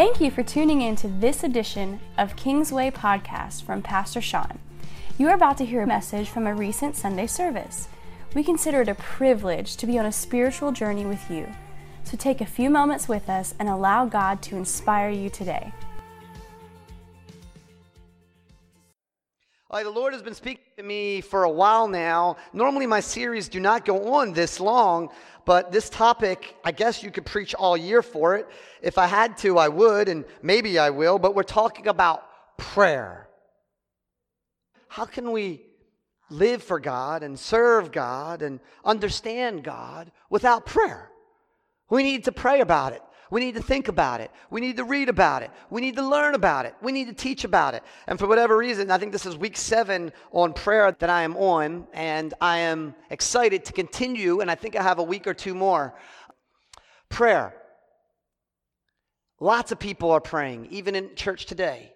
Thank you for tuning in to this edition of King's Way Podcast from Pastor Sean. You are about to hear a message from a recent Sunday service. We consider it a privilege to be on a spiritual journey with you. So take a few moments with us and allow God to inspire you today. The Lord has been speaking to me for a while now. Normally my series do not go on this long, but this topic, I guess you could preach all year for it. If I had to, I would, and maybe I will, but we're talking about prayer. How can we live for God and serve God and understand God without prayer? We need to pray about it. We need to think about it. We need to read about it. We need to learn about it. We need to teach about it. And for whatever reason, I think this is week 7 on prayer that I am on, and I am excited to continue, and I think I have a week or two more. Prayer. Lots of people are praying, even in church today.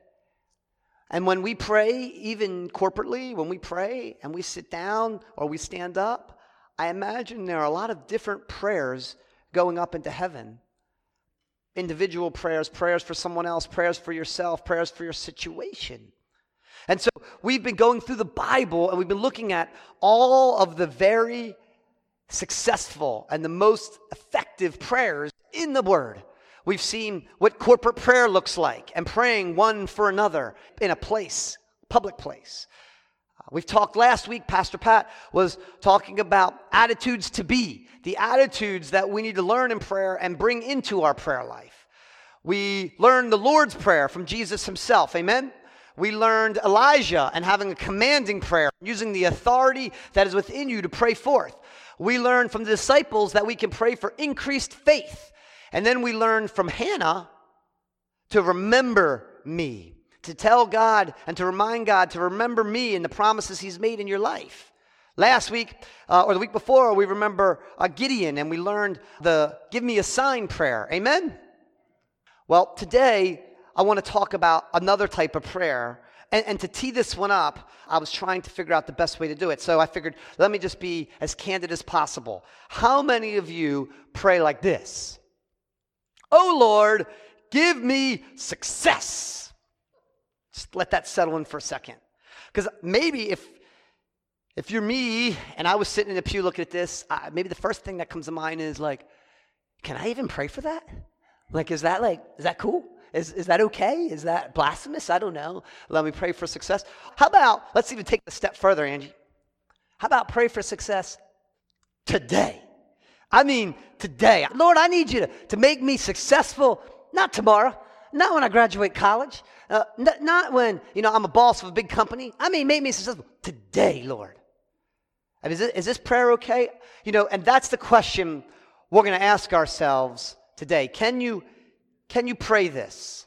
And when we pray, even corporately, when we pray and we sit down or we stand up, I imagine there are a lot of different prayers going up into heaven. Individual prayers, prayers for someone else, prayers for yourself, prayers for your situation. And so we've been going through the Bible and we've been looking at all of the very successful and the most effective prayers in the Word. We've seen what corporate prayer looks like and praying one for another in a place, public place. We've talked last week, Pastor Pat was talking about attitudes to be, the attitudes that we need to learn in prayer and bring into our prayer life. We learned the Lord's Prayer from Jesus himself, amen? We learned Elijah and having a commanding prayer, using the authority that is within you to pray forth. We learned from the disciples that we can pray for increased faith. And then we learned from Hannah to remember me, to tell God and to remind God to remember me and the promises he's made in your life. Last week, or the week before, we remember Gideon and we learned the give me a sign prayer. Amen? Well, today I want to talk about another type of prayer. And to tee this one up, I was trying to figure out the best way to do it. So I figured, let me just be as candid as possible. How many of you pray like this? Oh, Lord, give me success. Just let that settle in for a second. Because maybe if you're me and I was sitting in the pew looking at this, maybe the first thing that comes to mind is like, can I even pray for that? Is that cool? Is that okay? Is that blasphemous? I don't know. Let me pray for success. How about, let's even take it a step further, Angie. How about pray for success today? I mean, today. Lord, I need you to make me successful, not tomorrow, not when I graduate college, not when, I'm a boss of a big company. I mean, make me successful today, Lord. I mean, is this prayer okay? And that's the question we're going to ask ourselves today. Can you pray this?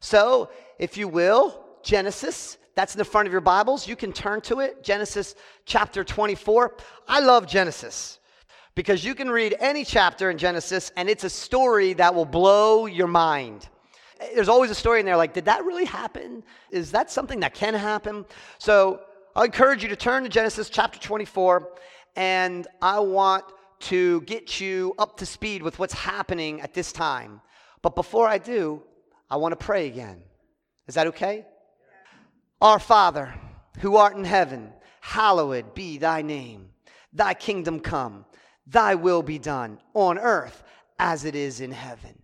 So, if you will, Genesis, that's in the front of your Bibles. You can turn to it, Genesis chapter 24. I love Genesis. Because you can read any chapter in Genesis, and it's a story that will blow your mind. There's always a story in there like, did that really happen? Is that something that can happen? So I encourage you to turn to Genesis chapter 24, and I want to get you up to speed with what's happening at this time. But before I do, I want to pray again. Is that okay? Our Father, who art in heaven, hallowed be thy name. Thy kingdom come. Thy will be done on earth as it is in heaven.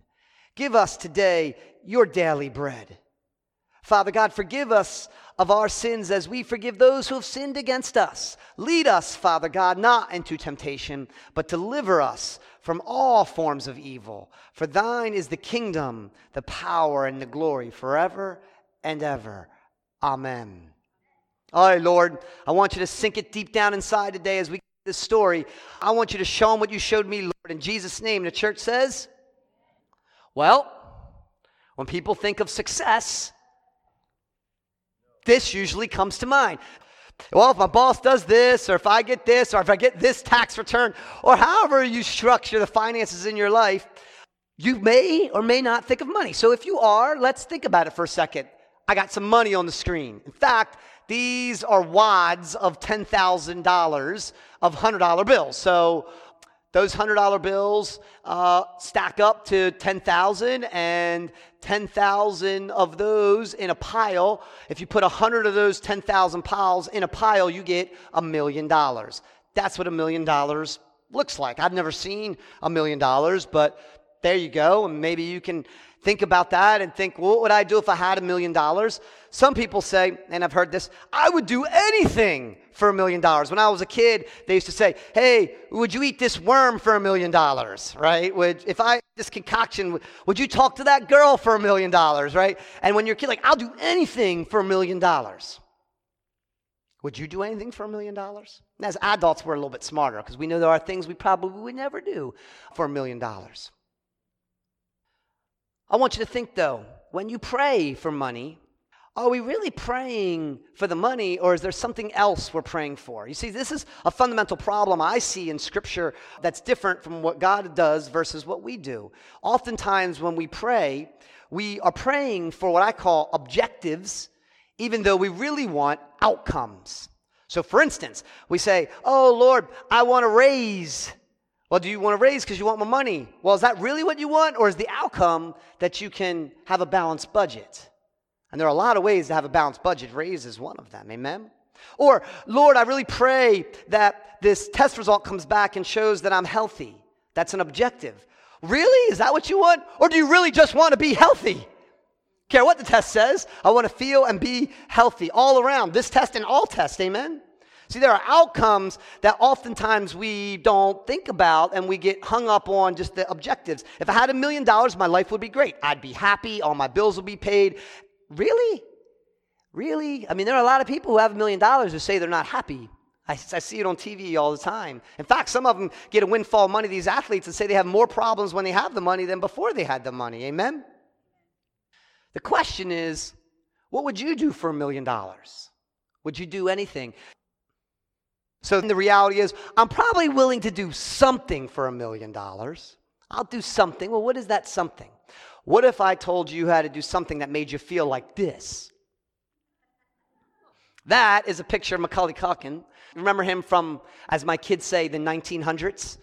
Give us today your daily bread. Father God, forgive us of our sins as we forgive those who have sinned against us. Lead us, Father God, not into temptation, but deliver us from all forms of evil. For thine is the kingdom, the power, and the glory forever and ever. Amen. All right, Lord, I want you to sink it deep down inside today as we this story. I want you to show them what you showed me, Lord, in Jesus' name. The church says, well, when people think of success, this usually comes to mind. Well, if my boss does this, or if I get this, or if I get this tax return, or however you structure the finances in your life, you may or may not think of money. So if you are, let's think about it for a second. I got some money on the screen. In fact, these are wads of $10,000 of $100 bills. So Those $100 bills stack up to 10,000, and 10,000 of those in a pile. If you put 100 of those 10,000 piles in a pile, you get $1 million. That's what $1 million looks like. I've never seen $1 million, but there you go. And maybe you can think about that and think, well, what would I do if I had $1 million? Some people say, and I've heard this, I would do anything for $1 million. When I was a kid, they used to say, hey, would you eat this worm for $1 million, right? If I had this concoction, would you talk to that girl for $1 million, right? And when you're a kid, like, I'll do anything for $1 million. Would you do anything for $1 million? And as adults, we're a little bit smarter because we know there are things we probably would never do for $1 million. I want you to think, though, when you pray for money, are we really praying for the money, or is there something else we're praying for? You see, this is a fundamental problem I see in Scripture that's different from what God does versus what we do. Oftentimes when we pray, we are praying for what I call objectives, even though we really want outcomes. So for instance, we say, oh, Lord, I want to raise. Well, do you want to raise because you want more money? Well, is that really what you want, or is the outcome that you can have a balanced budget? And there are a lot of ways to have a balanced budget. Raise is one of them, amen? Or, Lord, I really pray that this test result comes back and shows that I'm healthy. That's an objective. Really? Is that what you want? Or do you really just want to be healthy? Care what the test says. I want to feel and be healthy all around, this test and all tests, amen? See, there are outcomes that oftentimes we don't think about, and we get hung up on just the objectives. If I had $1 million, my life would be great. I'd be happy. All my bills would be paid. Really? Really? I mean, there are a lot of people who have $1 million who say they're not happy. I see it on TV all the time. In fact, some of them get a windfall money, these athletes, and say they have more problems when they have the money than before they had the money. Amen? The question is, what would you do for $1 million? Would you do anything? So the reality is, I'm probably willing to do something for $1 million. I'll do something. Well, what is that something? What if I told you how to do something that made you feel like this? That is a picture of Macaulay Culkin. Remember him from, as my kids say, the 1900s?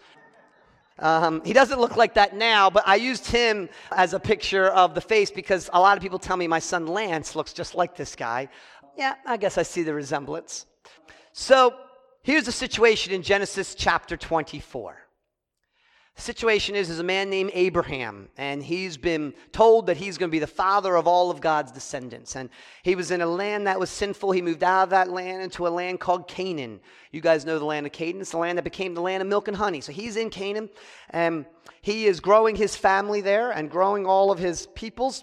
He doesn't look like that now, but I used him as a picture of the face because a lot of people tell me my son Lance looks just like this guy. Yeah, I guess I see the resemblance. So, here's the situation in Genesis chapter 24. The situation is a man named Abraham, and he's been told that he's going to be the father of all of God's descendants. And he was in a land that was sinful. He moved out of that land into a land called Canaan. You guys know the land of Canaan. It's the land that became the land of milk and honey. So he's in Canaan, and he is growing his family there and growing all of his peoples.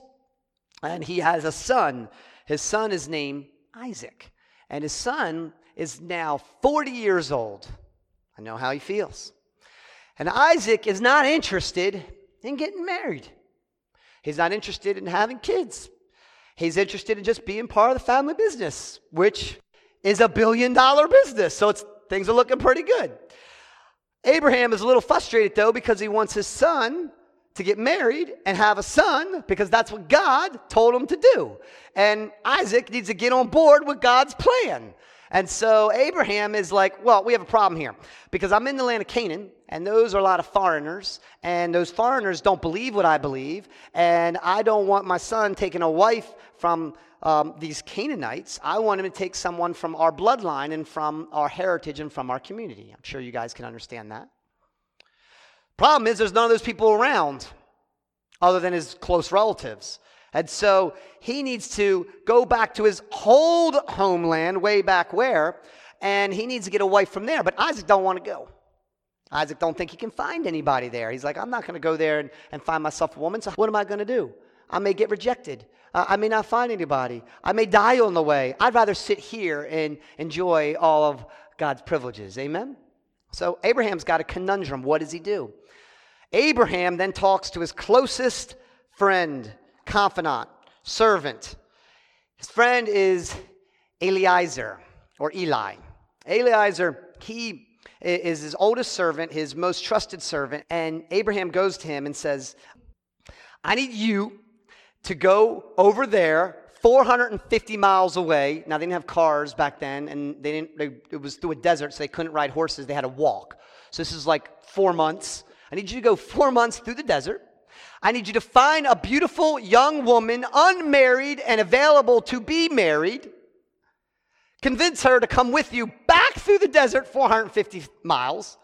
And he has a son. His son is named Isaac, and his son is now 40 years old. I know how he feels. And Isaac is not interested in getting married. He's not interested in having kids. He's interested in just being part of the family business, which is $1 billion business. So things are looking pretty good. Abraham is a little frustrated, though, because he wants his son to get married and have a son, because that's what God told him to do. And Isaac needs to get on board with God's plan. And so Abraham is like, well, we have a problem here because I'm in the land of Canaan, and those are a lot of foreigners, and those foreigners don't believe what I believe, and I don't want my son taking a wife from these Canaanites. I want him to take someone from our bloodline and from our heritage and from our community. I'm sure you guys can understand that. Problem is, there's none of those people around other than his close relatives. And so he needs to go back to his old homeland, way back where, and he needs to get a wife from there. But Isaac don't want to go. Isaac don't think he can find anybody there. He's like, I'm not going to go there and find myself a woman, so what am I going to do? I may get rejected. I may not find anybody. I may die on the way. I'd rather sit here and enjoy all of God's privileges. Amen? So Abraham's got a conundrum. What does he do? Abraham then talks to his closest friend, confidant, servant. His friend is Eliezer, or Eli. Eliezer, he is his oldest servant, his most trusted servant, and Abraham goes to him and says, I need you to go over there 450 miles away. Now, they didn't have cars back then, and they didn't. It was through a desert, so they couldn't ride horses. They had to walk. So this is like 4 months. I need you to go 4 months through the desert. I need you to find a beautiful young woman, unmarried and available to be married. Convince her to come with you back through the desert 450 miles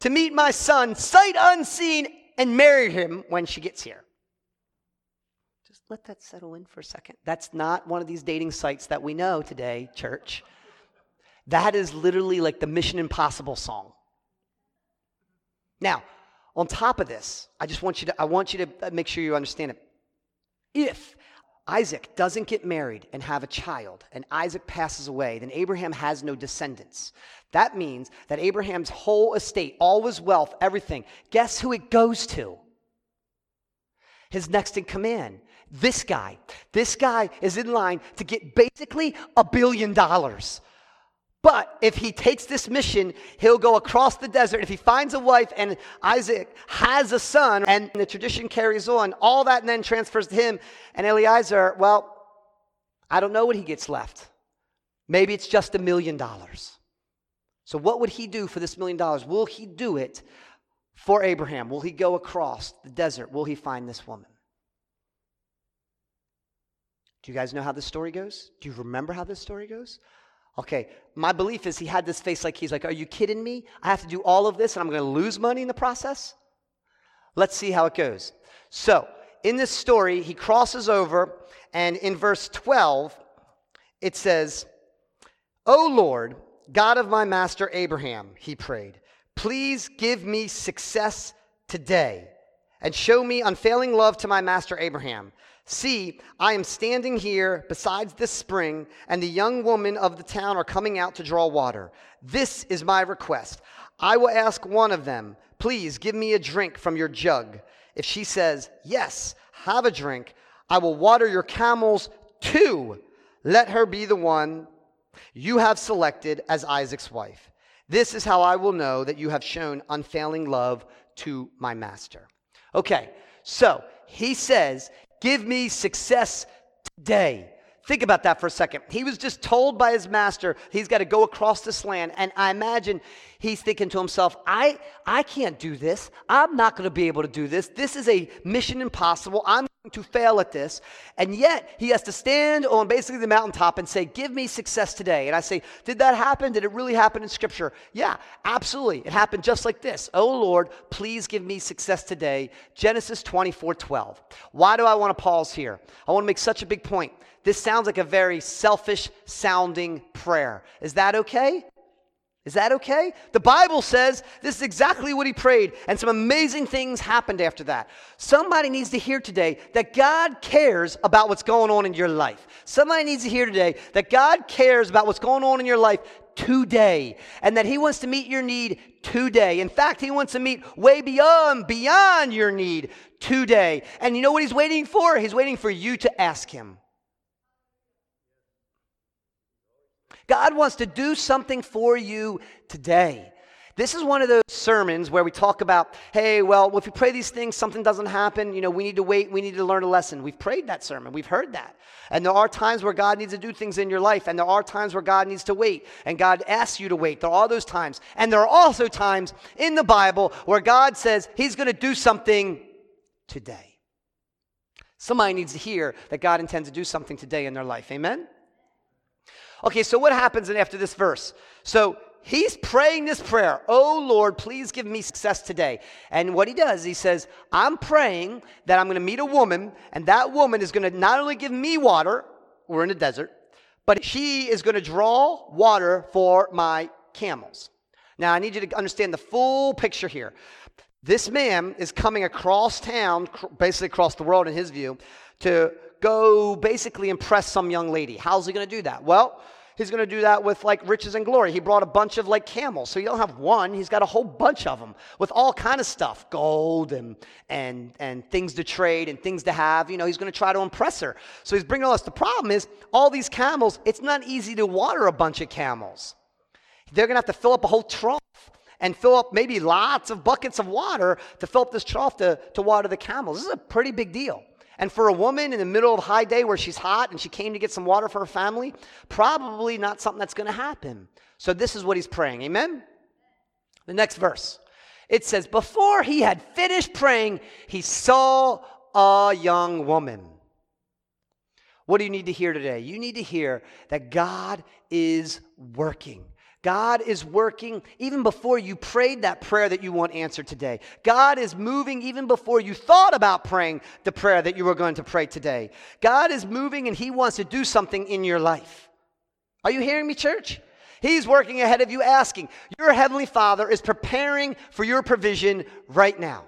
to meet my son, sight unseen, and marry him when she gets here. Just let that settle in for a second. That's not one of these dating sites that we know today, church. That is literally like the Mission Impossible song. Now, on top of this, I want you to make sure you understand it. If Isaac doesn't get married and have a child, and Isaac passes away, then Abraham has no descendants. That means that Abraham's whole estate, all his wealth, everything, guess who it goes to? His next in command. This guy. This guy is in line to get basically $1 billion. But if he takes this mission, he'll go across the desert. If he finds a wife and Isaac has a son, and the tradition carries on, all that then transfers to him. And Eliezer, well, I don't know what he gets left. Maybe it's just $1 million. So what would he do for this $1 million? Will he do it for Abraham? Will he go across the desert? Will he find this woman? Do you guys know how this story goes? Do you remember how this story goes? Okay, my belief is he had this face like he's like, are you kidding me? I have to do all of this and I'm going to lose money in the process? Let's see how it goes. So, in this story, he crosses over, and in verse 12, it says, O Lord, God of my master Abraham, he prayed, please give me success today and show me unfailing love to my master Abraham. See, I am standing here beside this spring, and the young women of the town are coming out to draw water. This is my request. I will ask one of them, please give me a drink from your jug. If she says, yes, have a drink, I will water your camels too. Let her be the one you have selected as Isaac's wife. This is how I will know that you have shown unfailing love to my master. Okay, so he says, give me success today. Think about that for a second. He was just told by his master he's got to go across this land. And I imagine he's thinking to himself, I can't do this. I'm not going to be able to do this. This is a mission impossible. I'm going to fail at this. And yet he has to stand on basically the mountaintop and say, give me success today. And I say, did that happen? Did it really happen in Scripture? Yeah, absolutely. It happened just like this. Oh, Lord, please give me success today. Genesis 24:12. Why do I want to pause here? I want to make such a big point. This sounds like a very selfish-sounding prayer. Is that okay? Is that okay? The Bible says this is exactly what he prayed, and some amazing things happened after that. Somebody needs to hear today that God cares about what's going on in your life. Somebody needs to hear today that God cares about what's going on in your life today, and that he wants to meet your need today. In fact, he wants to meet way beyond your need today. And you know what he's waiting for? He's waiting for you to ask him. God wants to do something for you today. This is one of those sermons where we talk about, hey, well, if we pray these things, something doesn't happen. You know, we need to wait. We need to learn a lesson. We've prayed that sermon. We've heard that. And there are times where God needs to do things in your life. And there are times where God needs to wait. And God asks you to wait. There are those times. And there are also times in the Bible where God says he's going to do something today. Somebody needs to hear that God intends to do something today in their life. Amen? Okay, so what happens after this verse? So he's praying this prayer, oh Lord, please give me success today. And what he does, he says, I'm praying that I'm going to meet a woman, and that woman is going to not only give me water, we're in the desert, but she is going to draw water for my camels. Now, I need you to understand the full picture here. This man is coming across town, basically across the world in his view, to go basically impress some young lady. How's he going to do that? Well, he's going to do that with like riches and glory. He brought a bunch of like camels. So you don't have one. He's got a whole bunch of them with all kind of stuff, gold and things to trade and things to have. You know, he's going to try to impress her. So he's bringing all this. The problem is all these camels, it's not easy to water a bunch of camels. They're going to have to fill up a whole trough and fill up maybe lots of buckets of water to fill up this trough to water the camels. This is a pretty big deal. And for a woman in the middle of high day where she's hot and she came to get some water for her family, probably not something that's going to happen. So this is what he's praying. Amen? The next verse. It says, before he had finished praying, he saw a young woman. What do you need to hear today? You need to hear that God is working. God is working even before you prayed that prayer that you want answered today. God is moving even before you thought about praying the prayer that you were going to pray today. God is moving and he wants to do something in your life. Are you hearing me, church? He's working ahead of you asking. Your Heavenly Father is preparing for your provision right now.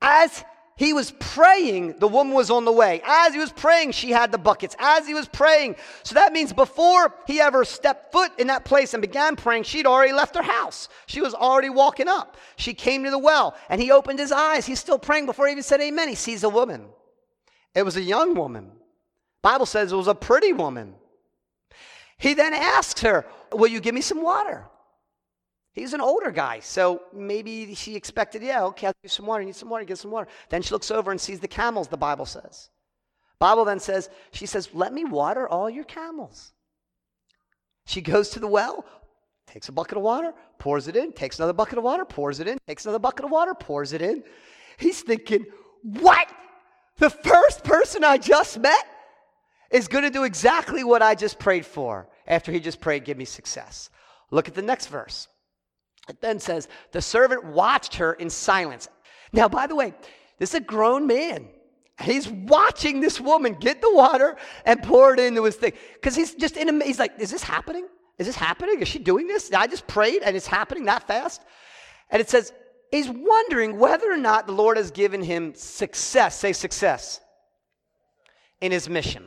As he was praying, the woman was on the way. As he was praying, she had the buckets. As he was praying. So that means before he ever stepped foot in that place and began praying, she'd already left her house. She was already walking up. She came to the well, and he opened his eyes. He's still praying before he even said amen. He sees a woman. It was a young woman. Bible says it was a pretty woman. He then asks her, will you give me some water? He's an older guy, so maybe she expected, yeah, okay, I'll give you some water. I need some water, get some water. Then she looks over and sees the camels, the Bible says. Bible then says, she says, let me water all your camels. She goes to the well, takes a bucket of water, pours it in, takes another bucket of water, pours it in, takes another bucket of water, pours it in. He's thinking, what? The first person I just met is going to do exactly what I just prayed for after he just prayed, give me success. Look at the next verse. It then says, the servant watched her in silence. Now, by the way, this is a grown man. He's watching this woman get the water and pour it into his thing. Because he's just in amazement. He's like, is this happening? Is this happening? Is she doing this? I just prayed and it's happening that fast. And it says, he's wondering whether or not the Lord has given him success, say success, in his mission.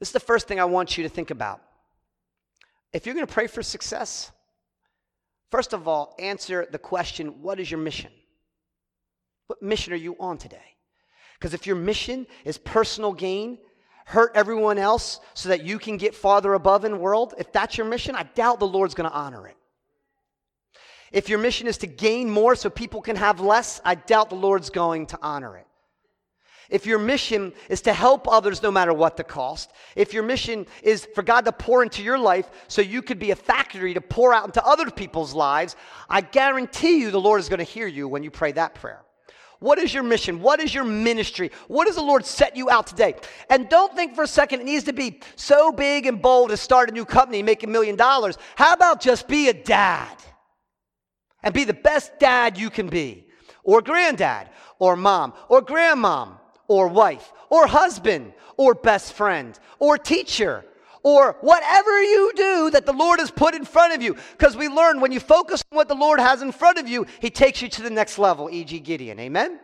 This is the first thing I want you to think about. If you're going to pray for success, first of all, answer the question, what is your mission? What mission are you on today? Because if your mission is personal gain, hurt everyone else so that you can get farther above in the world, if that's your mission, I doubt the Lord's going to honor it. If your mission is to gain more so people can have less, I doubt the Lord's going to honor it. If your mission is to help others no matter what the cost, if your mission is for God to pour into your life so you could be a factory to pour out into other people's lives, I guarantee you the Lord is going to hear you when you pray that prayer. What is your mission? What is your ministry? What does the Lord set you out today? And don't think for a second it needs to be so big and bold to start a new company and make $1 million. How about just be a dad and be the best dad you can be, or granddad, or mom, or grandmom, or wife, or husband, or best friend, or teacher, or whatever you do that the Lord has put in front of you. Because we learn when you focus on what the Lord has in front of you, he takes you to the next level, e.g. Gideon. Amen?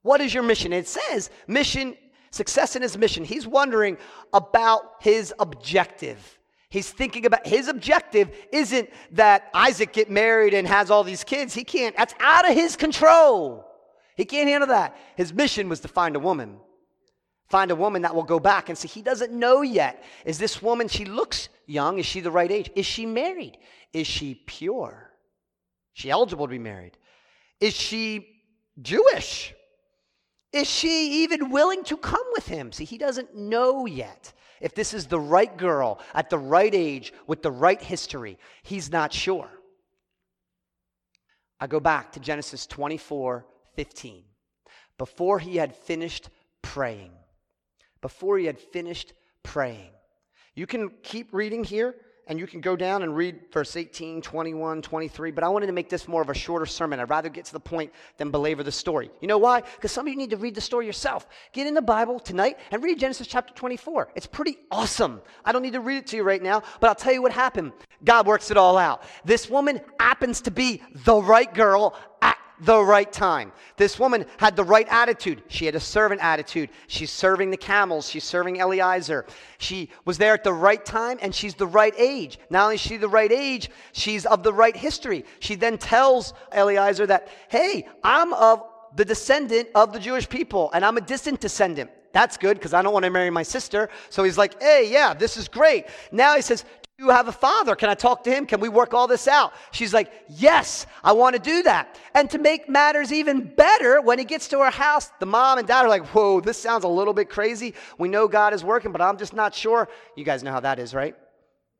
What is your mission? It says mission, success in his mission. He's wondering about his objective. He's thinking about his objective isn't that Isaac get married and has all these kids. He can't. That's out of his control. He can't handle that. His mission was to find a woman. Find a woman that will go back and see. He doesn't know yet. Is this woman, she looks young. Is she the right age? Is she married? Is she pure? Is she eligible to be married? Is she Jewish? Is she even willing to come with him? See, he doesn't know yet if this is the right girl at the right age with the right history. He's not sure. I go back to Genesis 24:15, before he had finished praying. Before he had finished praying. You can keep reading here, and you can go down and read verse 18, 21, 23, but I wanted to make this more of a shorter sermon. I'd rather get to the point than belabor the story. You know why? Because some of you need to read the story yourself. Get in the Bible tonight and read Genesis chapter 24. It's pretty awesome. I don't need to read it to you right now, but I'll tell you what happened. God works it all out. This woman happens to be the right girl at the right time. This woman had the right attitude. She had a servant attitude. She's serving the camels. She's serving Eliezer. She was there at the right time, and she's the right age. Not only is she the right age, she's of the right history. She then tells Eliezer that, hey, I'm of the descendant of the Jewish people, and I'm a distant descendant. That's good, because I don't want to marry my sister. So he's like, hey, yeah, this is great. Now he says, You have a father. Can I talk to him? Can we work all this out? She's like, yes, I want to do that. And to make matters even better, when he gets to her house, the mom and dad are like, whoa, this sounds a little bit crazy. We know God is working, but I'm just not sure. You guys know how that is, right?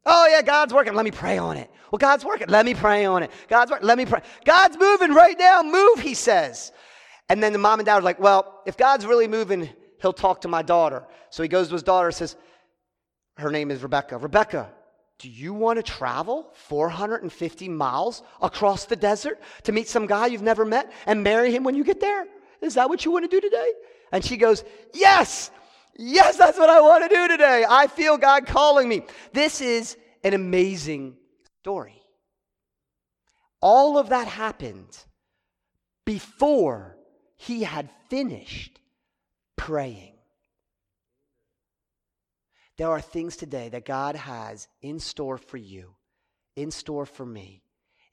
Oh, yeah, God's working. Let me pray on it. Well, God's working. Let me pray on it. God's working. Let me pray. God's moving right now. Move, he says. And then the mom and dad are like, well, if God's really moving, he'll talk to my daughter. So he goes to his daughter and says, her name is Rebekah. Rebekah, do you want to travel 450 miles across the desert to meet some guy you've never met and marry him when you get there? Is that what you want to do today? And she goes, yes, yes, that's what I want to do today. I feel God calling me. This is an amazing story. All of that happened before he had finished praying. There are things today that God has in store for you, in store for me.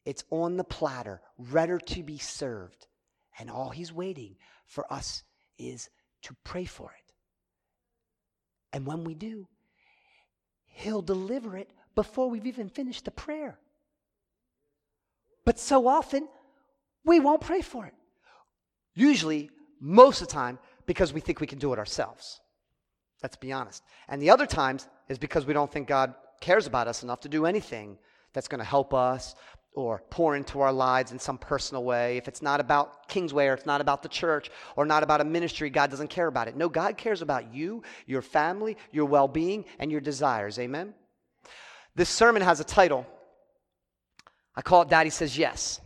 It's on the platter, ready to be served. And all he's waiting for us is to pray for it. And when we do, he'll deliver it before we've even finished the prayer. But so often, we won't pray for it. Usually, most of the time, because we think we can do it ourselves. Let's be honest. And the other times is because we don't think God cares about us enough to do anything that's going to help us or pour into our lives in some personal way. If it's not about Kingsway or it's not about the church or not about a ministry, God doesn't care about it. No, God cares about you, your family, your well-being, and your desires. Amen? This sermon has a title. I call it Daddy Says Yes.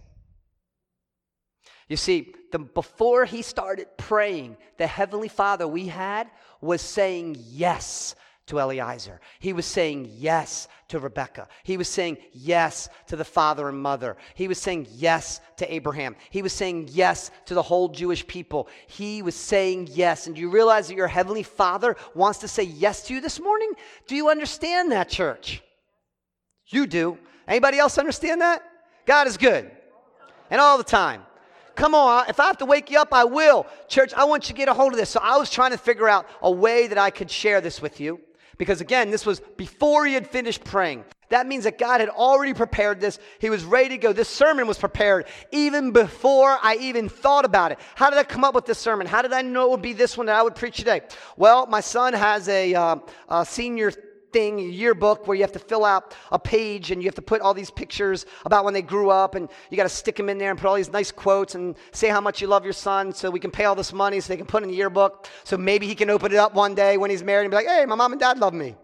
You see, before he started praying, the Heavenly Father we had was saying yes to Eliezer. He was saying yes to Rebekah. He was saying yes to the father and mother. He was saying yes to Abraham. He was saying yes to the whole Jewish people. He was saying yes. And do you realize that your Heavenly Father wants to say yes to you this morning? Do you understand that, church? You do. Anybody else understand that? God is good. And all the time. Come on, if I have to wake you up, I will. Church, I want you to get a hold of this. So I was trying to figure out a way that I could share this with you. Because again, this was before he had finished praying. That means that God had already prepared this. He was ready to go. This sermon was prepared even before I even thought about it. How did I come up with this sermon? How did I know it would be this one that I would preach today? Well, my son has a senior thing, a yearbook where you have to fill out a page and you have to put all these pictures about when they grew up and you got to stick them in there and put all these nice quotes and say how much you love your son so we can pay all this money so they can put in the yearbook so maybe he can open it up one day when he's married and be like, hey, my mom and dad love me.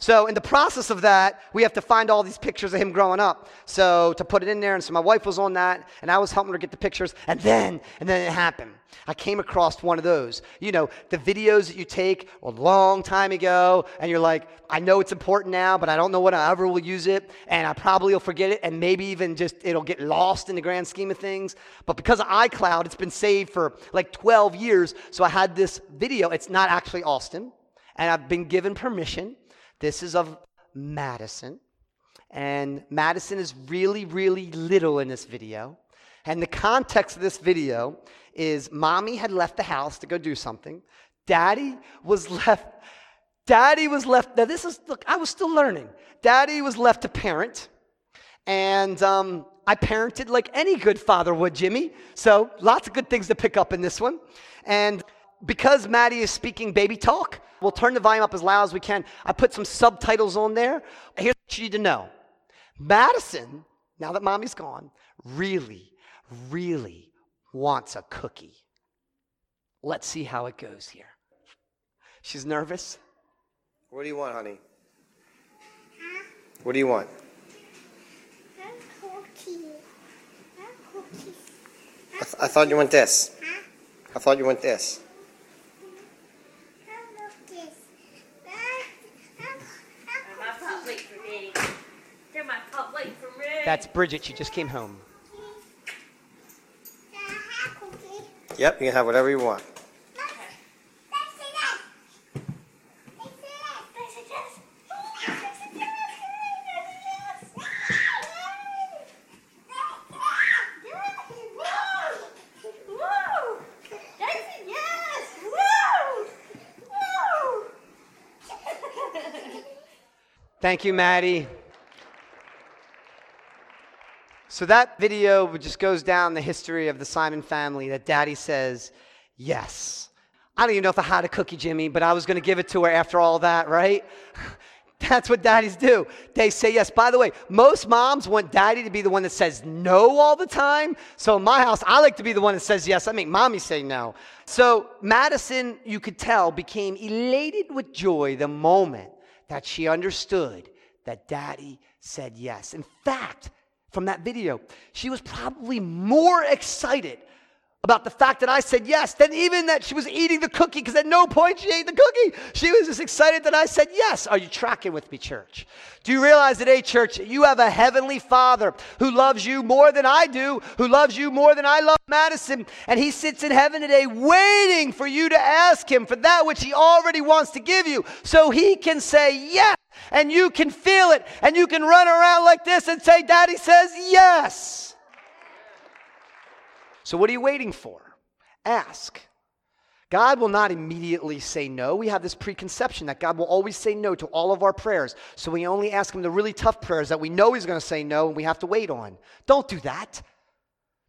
So in the process of that, we have to find all these pictures of him growing up. So to put it in there, and so my wife was on that, and I was helping her get the pictures, and then it happened. I came across one of those. You know, the videos that you take a long time ago, and you're like, I know it's important now, but I don't know when I ever will use it, and I probably will forget it, and maybe even just it'll get lost in the grand scheme of things. But because of iCloud, it's been saved for like 12 years, so I had this video. It's not actually Austin, and I've been given permission. This is of Madison, and Madison is really, really little in this video. And the context of this video is Mommy had left the house to go do something. Daddy was left. Now this is, look, I was still learning. Daddy was left to parent, and I parented like any good father would, Jimmy. So lots of good things to pick up in this one. And because Maddie is speaking baby talk, we'll turn the volume up as loud as we can. I put some subtitles on there. Here's what you need to know. Madison, now that Mommy's gone, really, really wants a cookie. Let's see how it goes here. She's nervous. What do you want, honey? Huh? What do you want? A cookie. A cookie. I thought you want this. Huh? I thought you want this. That's Bridget. She just came home. Yep, you can have whatever you want. Thank you, Maddie. So that video just goes down the history of the Simon family that Daddy says, yes. I don't even know if I had a cookie, Jimmy, but I was going to give it to her after all that, right? That's what daddies do. They say yes. By the way, most moms want daddy to be the one that says no all the time. So in my house, I like to be the one that says yes. I make mommy say no. So Madison, you could tell, became elated with joy the moment that she understood that daddy said yes. In fact, from that video, she was probably more excited about the fact that I said yes than even that she was eating the cookie, because at no point she ate the cookie. She was just excited that I said yes. Are you tracking with me, church? Do you realize that, hey, church, you have a heavenly Father who loves you more than I do, who loves you more than I love Madison, and he sits in heaven today waiting for you to ask him for that which he already wants to give you, so he can say yes, and you can feel it, and you can run around like this and say, Daddy says yes. So what are you waiting for? Ask. God will not immediately say no. We have this preconception that God will always say no to all of our prayers. So we only ask him the really tough prayers that we know he's going to say no and we have to wait on. Don't do that.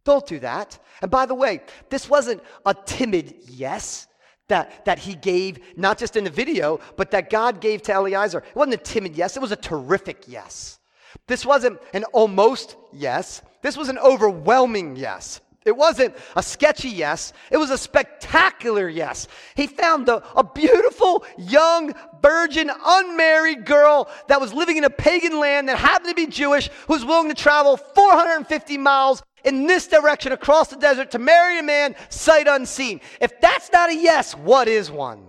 Don't do that. And by the way, this wasn't a timid yes that he gave, not just in the video, but that God gave to Eliezer. It wasn't a timid yes. It was a terrific yes. This wasn't an almost yes. This was an overwhelming yes. It wasn't a sketchy yes. It was a spectacular yes. He found a beautiful, young, virgin, unmarried girl that was living in a pagan land that happened to be Jewish, who was willing to travel 450 miles in this direction across the desert to marry a man sight unseen. If that's not a yes, what is one?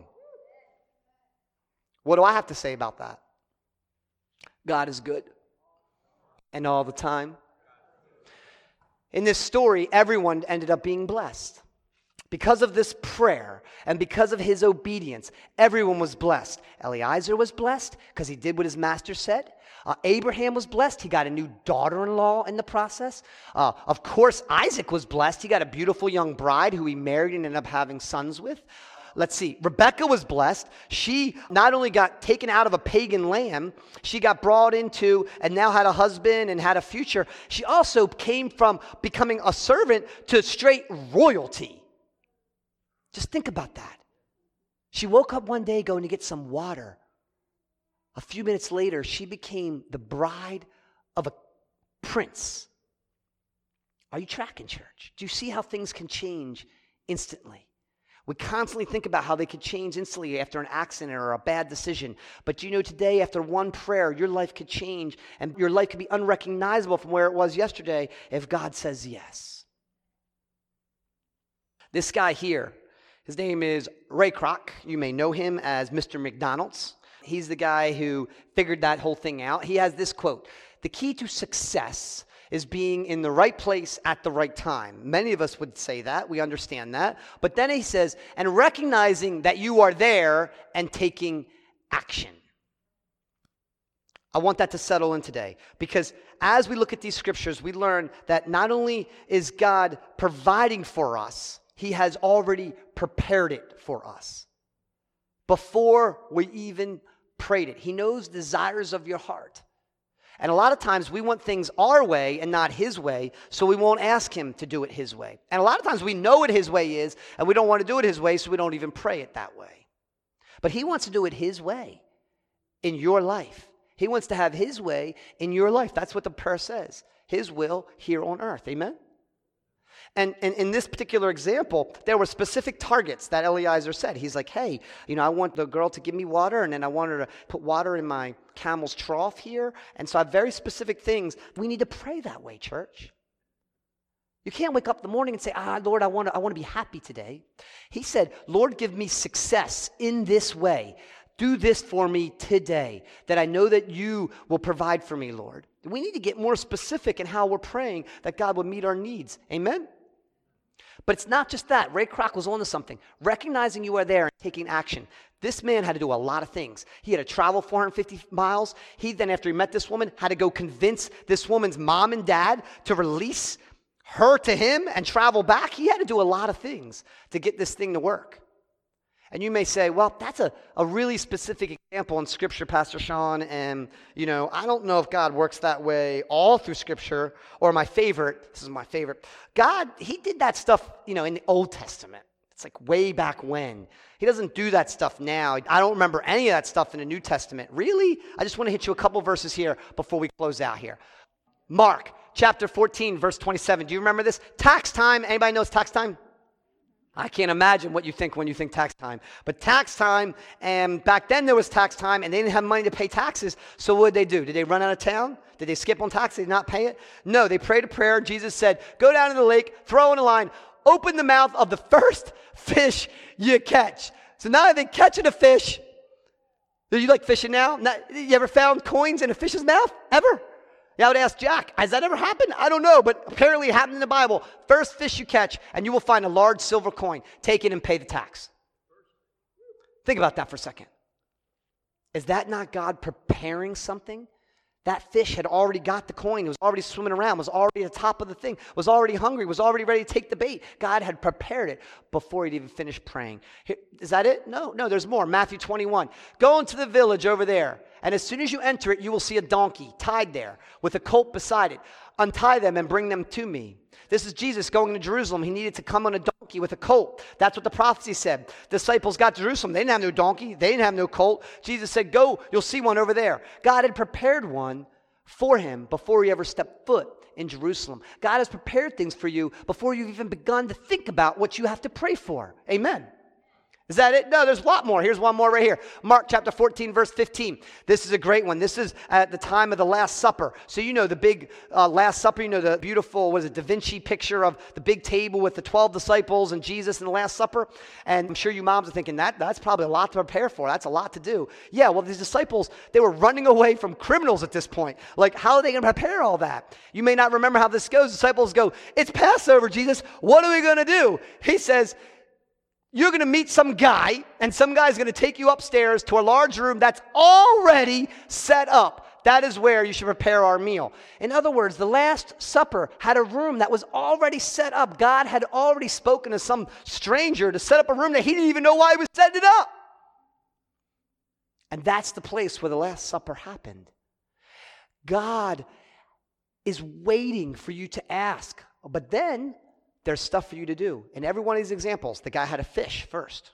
What do I have to say about that? God is good and all the time. In this story, everyone ended up being blessed. Because of this prayer and because of his obedience, everyone was blessed. Eliezer was blessed because he did what his master said. Abraham was blessed. He got a new daughter-in-law in the process. Of course, Isaac was blessed. He got a beautiful young bride who he married and ended up having sons with. Let's see. Rebekah was blessed. She not only got taken out of a pagan land, she got brought into and now had a husband and had a future. She also came from becoming a servant to straight royalty. Just think about that. She woke up one day going to get some water. A few minutes later, she became the bride of a prince. Are you tracking, church? Do you see how things can change instantly? We constantly think about how they could change instantly after an accident or a bad decision. But you know, today, after one prayer, your life could change and your life could be unrecognizable from where it was yesterday if God says yes. This guy here, his name is Ray Kroc. You may know him as Mr. McDonald's. He's the guy who figured that whole thing out. He has this quote: "The key to success is being in the right place at the right time." Many of us would say that. We understand that. But then he says, and recognizing that you are there and taking action. I want that to settle in today, because as we look at these scriptures, we learn that not only is God providing for us, he has already prepared it for us. Before we even prayed it, he knows the desires of your heart. And a lot of times we want things our way and not his way, so we won't ask him to do it his way. And a lot of times we know what his way is, and we don't want to do it his way, so we don't even pray it that way. But he wants to do it his way in your life. He wants to have his way in your life. That's what the prayer says. His will here on earth. Amen? And in this particular example, there were specific targets that Eliezer said. He's like, hey, you know, I want the girl to give me water, and then I want her to put water in my camel's trough here. And so I have very specific things. We need to pray that way, church. You can't wake up in the morning and say, Lord, I want to be happy today. He said, Lord, give me success in this way. Do this for me today, that I know that you will provide for me, Lord. We need to get more specific in how we're praying that God will meet our needs. Amen? But it's not just that. Ray Kroc was onto something. Recognizing you are there and taking action. This man had to do a lot of things. He had to travel 450 miles. He then, after he met this woman, had to go convince this woman's mom and dad to release her to him and travel back. He had to do a lot of things to get this thing to work. And you may say, well, that's a really specific example in Scripture, Pastor Sean, and, you know, I don't know if God works that way all through Scripture, or my favorite, this is my favorite, God, he did that stuff, you know, in the Old Testament. It's like way back when. He doesn't do that stuff now. I don't remember any of that stuff in the New Testament. Really? I just want to hit you a couple verses here before we close out here. Mark chapter 14, verse 27. Do you remember this? Tax time. Anybody knows tax time? I can't imagine what you think when you think tax time. But tax time, and back then there was tax time, and they didn't have money to pay taxes. So what did they do? Did they run out of town? Did they skip on tax? Did they not pay it? No, they prayed a prayer. Jesus said, go down to the lake, throw in a line, open the mouth of the first fish you catch. So now that they catching a fish, do you like fishing now? Not, you ever found coins in a fish's mouth? Ever? Yeah, I would ask Jack, has that ever happened? I don't know, but apparently it happened in the Bible. First fish you catch, and you will find a large silver coin. Take it and pay the tax. Think about that for a second. Is that not God preparing something? That fish had already got the coin. It was already swimming around, was already at the top of the thing, was already hungry, was already ready to take the bait. God had prepared it before he'd even finished praying. Is that it? No, there's more. Matthew 21. Go into the village over there, and as soon as you enter it, you will see a donkey tied there with a colt beside it. Untie them and bring them to me. This is Jesus going to Jerusalem. He needed to come on a donkey with a colt. That's what the prophecy said. Disciples got to Jerusalem. They didn't have no donkey. They didn't have no colt. Jesus said, go, you'll see one over there. God had prepared one for him before he ever stepped foot in Jerusalem. God has prepared things for you before you've even begun to think about what you have to pray for. Amen. Is that it? No, there's a lot more. Here's one more right here. Mark chapter 14, verse 15. This is a great one. This is at the time of the Last Supper. So you know the big Last Supper, you know the beautiful, Da Vinci picture of the big table with the 12 disciples and Jesus and the Last Supper. And I'm sure you moms are thinking, that's probably a lot to prepare for. That's a lot to do. Yeah, well, these disciples, they were running away from criminals at this point. Like, how are they going to prepare all that? You may not remember how this goes. Disciples go, it's Passover, Jesus. What are we going to do? He says, you're going to meet some guy, and some guy's going to take you upstairs to a large room that's already set up. That is where you should prepare our meal. In other words, the Last Supper had a room that was already set up. God had already spoken to some stranger to set up a room that he didn't even know why he was setting it up. And that's the place where the Last Supper happened. God is waiting for you to ask, but then there's stuff for you to do. In every one of these examples, the guy had a fish first.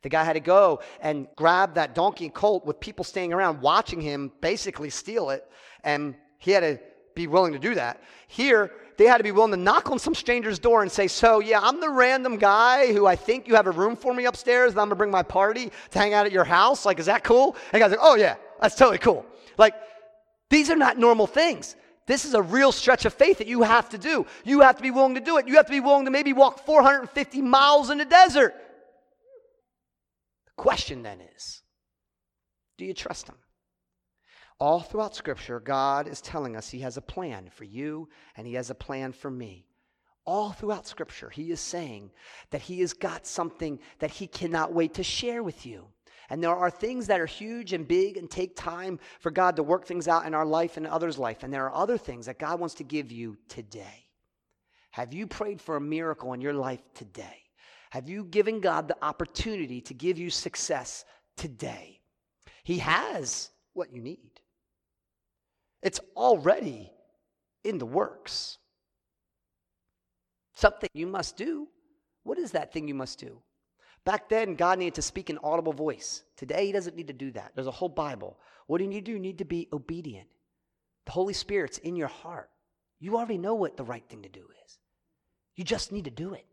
The guy had to go and grab that donkey and colt with people standing around watching him basically steal it, and he had to be willing to do that. Here, they had to be willing to knock on some stranger's door and say, so, yeah, I'm the random guy who I think you have a room for me upstairs, and I'm going to bring my party to hang out at your house. Like, is that cool? And the guy's like, oh, yeah, that's totally cool. Like, these are not normal things. This is a real stretch of faith that you have to do. You have to be willing to do it. You have to be willing to maybe walk 450 miles in the desert. The question then is, do you trust him? All throughout Scripture, God is telling us he has a plan for you and he has a plan for me. All throughout Scripture, he is saying that he has got something that he cannot wait to share with you. And there are things that are huge and big and take time for God to work things out in our life and others' life. And there are other things that God wants to give you today. Have you prayed for a miracle in your life today? Have you given God the opportunity to give you success today? He has what you need. It's already in the works. Something you must do. What is that thing you must do? Back then, God needed to speak in audible voice. Today, he doesn't need to do that. There's a whole Bible. What do you need to do? You need to be obedient. The Holy Spirit's in your heart. You already know what the right thing to do is. You just need to do it.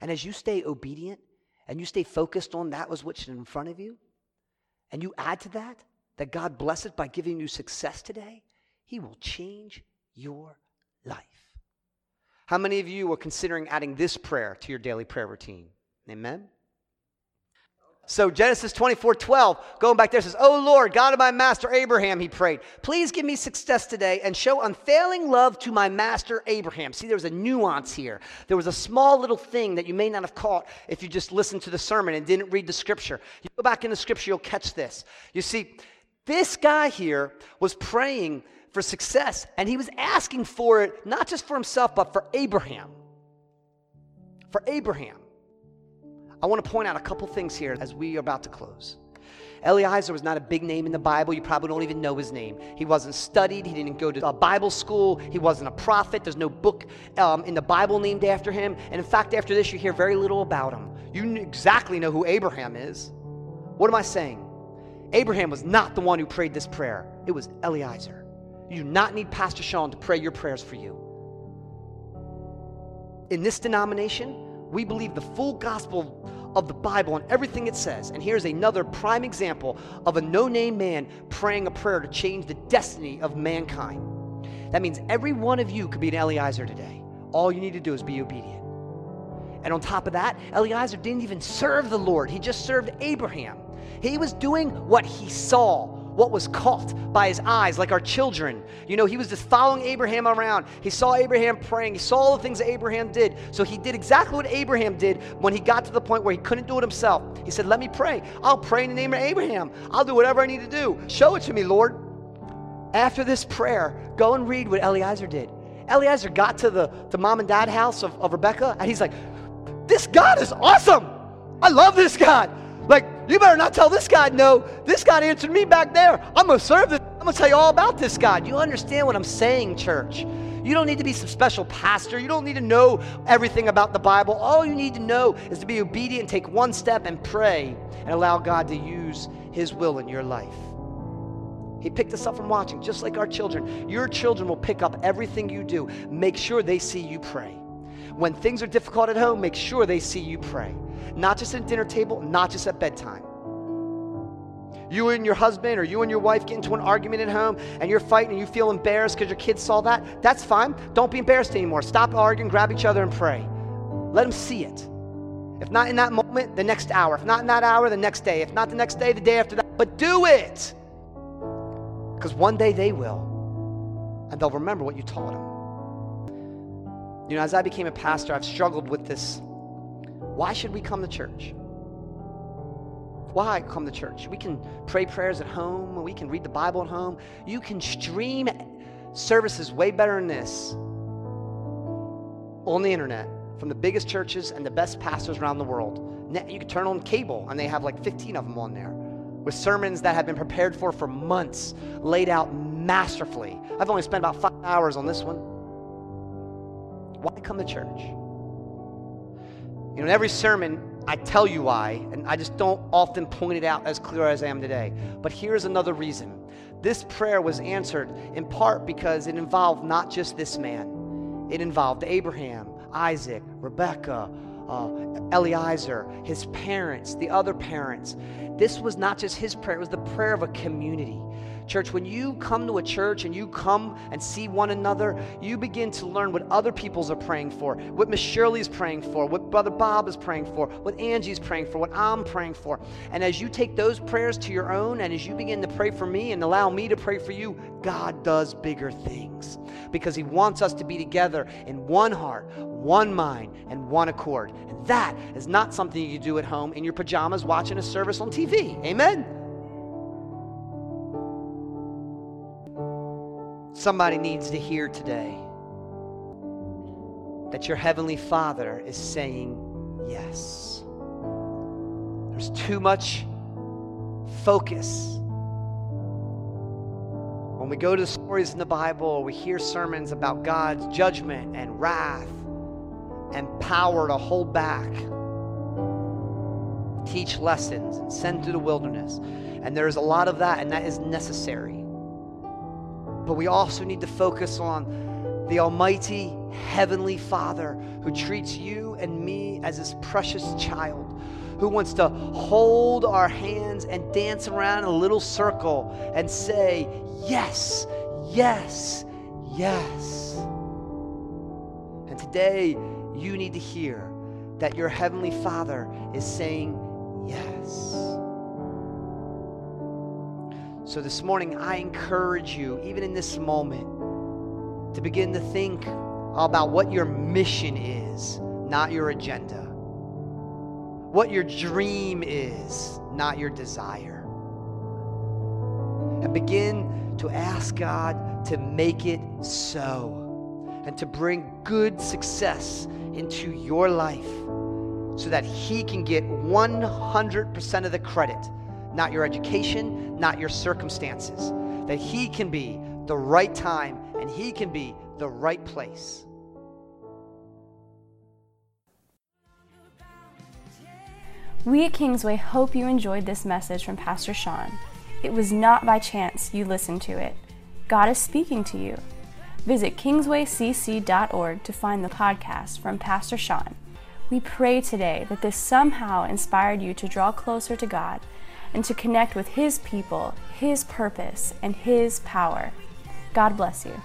And as you stay obedient and you stay focused on that which is in front of you, and you add to that, that God bless it by giving you success today, he will change your life. How many of you are considering adding this prayer to your daily prayer routine? Amen? So Genesis 24:12, going back there, says, O Lord, God of my master Abraham, he prayed, please give me success today and show unfailing love to my master Abraham. See, there was a nuance here. There was a small little thing that you may not have caught if you just listened to the sermon and didn't read the Scripture. You go back in the Scripture, you'll catch this. You see, this guy here was praying for success, and he was asking for it not just for himself, but for Abraham. For Abraham. I want to point out a couple things here as we are about to close. Eliezer was not a big name in the Bible. You probably don't even know his name. He wasn't studied. He didn't go to a Bible school. He wasn't a prophet. There's no book in the Bible named after him. And in fact, after this, you hear very little about him. You exactly know who Abraham is. What am I saying? Abraham was not the one who prayed this prayer. It was Eliezer. You do not need Pastor Sean to pray your prayers for you. In this denomination, we believe the full gospel of the Bible and everything it says. And here's another prime example of a no-name man praying a prayer to change the destiny of mankind. That means every one of you could be an Eliezer today. All you need to do is be obedient. And on top of that, Eliezer didn't even serve the Lord. He just served Abraham. He was doing what he saw, what was caught by his eyes, like our children. You know, he was just following Abraham around. He saw Abraham praying. He saw all the things that Abraham did. So he did exactly what Abraham did when he got to the point where he couldn't do it himself. He said, let me pray. I'll pray in the name of Abraham. I'll do whatever I need to do. Show it to me, Lord. After this prayer, go and read what Eliezer did. Eliezer got to the mom and dad house of Rebekah, and he's like, this God is awesome. I love this God. Like, you better not tell this God no. This God answered me back there. I'm going to serve this. I'm going to tell you all about this God. You understand what I'm saying, church? You don't need to be some special pastor. You don't need to know everything about the Bible. All you need to know is to be obedient, take one step and pray and allow God to use his will in your life. He picked us up from watching, just like our children. Your children will pick up everything you do. Make sure they see you pray. When things are difficult at home, make sure they see you pray. Not just at dinner table, not just at bedtime. You and your husband or you and your wife get into an argument at home and you're fighting and you feel embarrassed because your kids saw that. That's fine. Don't be embarrassed anymore. Stop arguing, grab each other and pray. Let them see it. If not in that moment, the next hour. If not in that hour, the next day. If not the next day, the day after that. But do it. Because one day they will. And they'll remember what you taught them. You know, as I became a pastor, I've struggled with this. Why should we come to church? Why come to church? We can pray prayers at home. We can read the Bible at home. You can stream services way better than this on the internet from the biggest churches and the best pastors around the world. You can turn on cable, and they have like 15 of them on there with sermons that have been prepared for months, laid out masterfully. I've only spent about 5 hours on this one. Why come to church? You know, in every sermon, I tell you why, and I just don't often point it out as clear as I am today. But here's another reason. This prayer was answered in part because it involved not just this man. It involved Abraham, Isaac, Rebekah, Eliezer, his parents, the other parents. This was not just his prayer. It was the prayer of a community. Church, when you come to a church and you come and see one another, you begin to learn what other peoples are praying for, what Miss Shirley's praying for, what Brother Bob is praying for, what Angie's praying for, what I'm praying for. And as you take those prayers to your own and as you begin to pray for me and allow me to pray for you, God does bigger things because he wants us to be together in one heart, one mind, and one accord. And that is not something you do at home in your pajamas watching a service on TV. Amen? Somebody needs to hear today that your Heavenly Father is saying yes. There's too much focus. When we go to the stories in the Bible, we hear sermons about God's judgment and wrath and power to hold back, teach lessons, and send through the wilderness. And there's a lot of that, and that is necessary. But we also need to focus on the almighty Heavenly Father who treats you and me as his precious child, who wants to hold our hands and dance around in a little circle and say, yes, yes, yes. And today you need to hear that your Heavenly Father is saying yes. So this morning, I encourage you, even in this moment, to begin to think about what your mission is, not your agenda. What your dream is, not your desire. And begin to ask God to make it so and to bring good success into your life so that he can get 100% of the credit, not your education, not your circumstances, that he can be the right time and he can be the right place. We at Kingsway hope you enjoyed this message from Pastor Sean. It was not by chance you listened to it. God is speaking to you. Visit kingswaycc.org to find the podcast from Pastor Sean. We pray today that this somehow inspired you to draw closer to God and to connect with His people, His purpose, and His power. God bless you.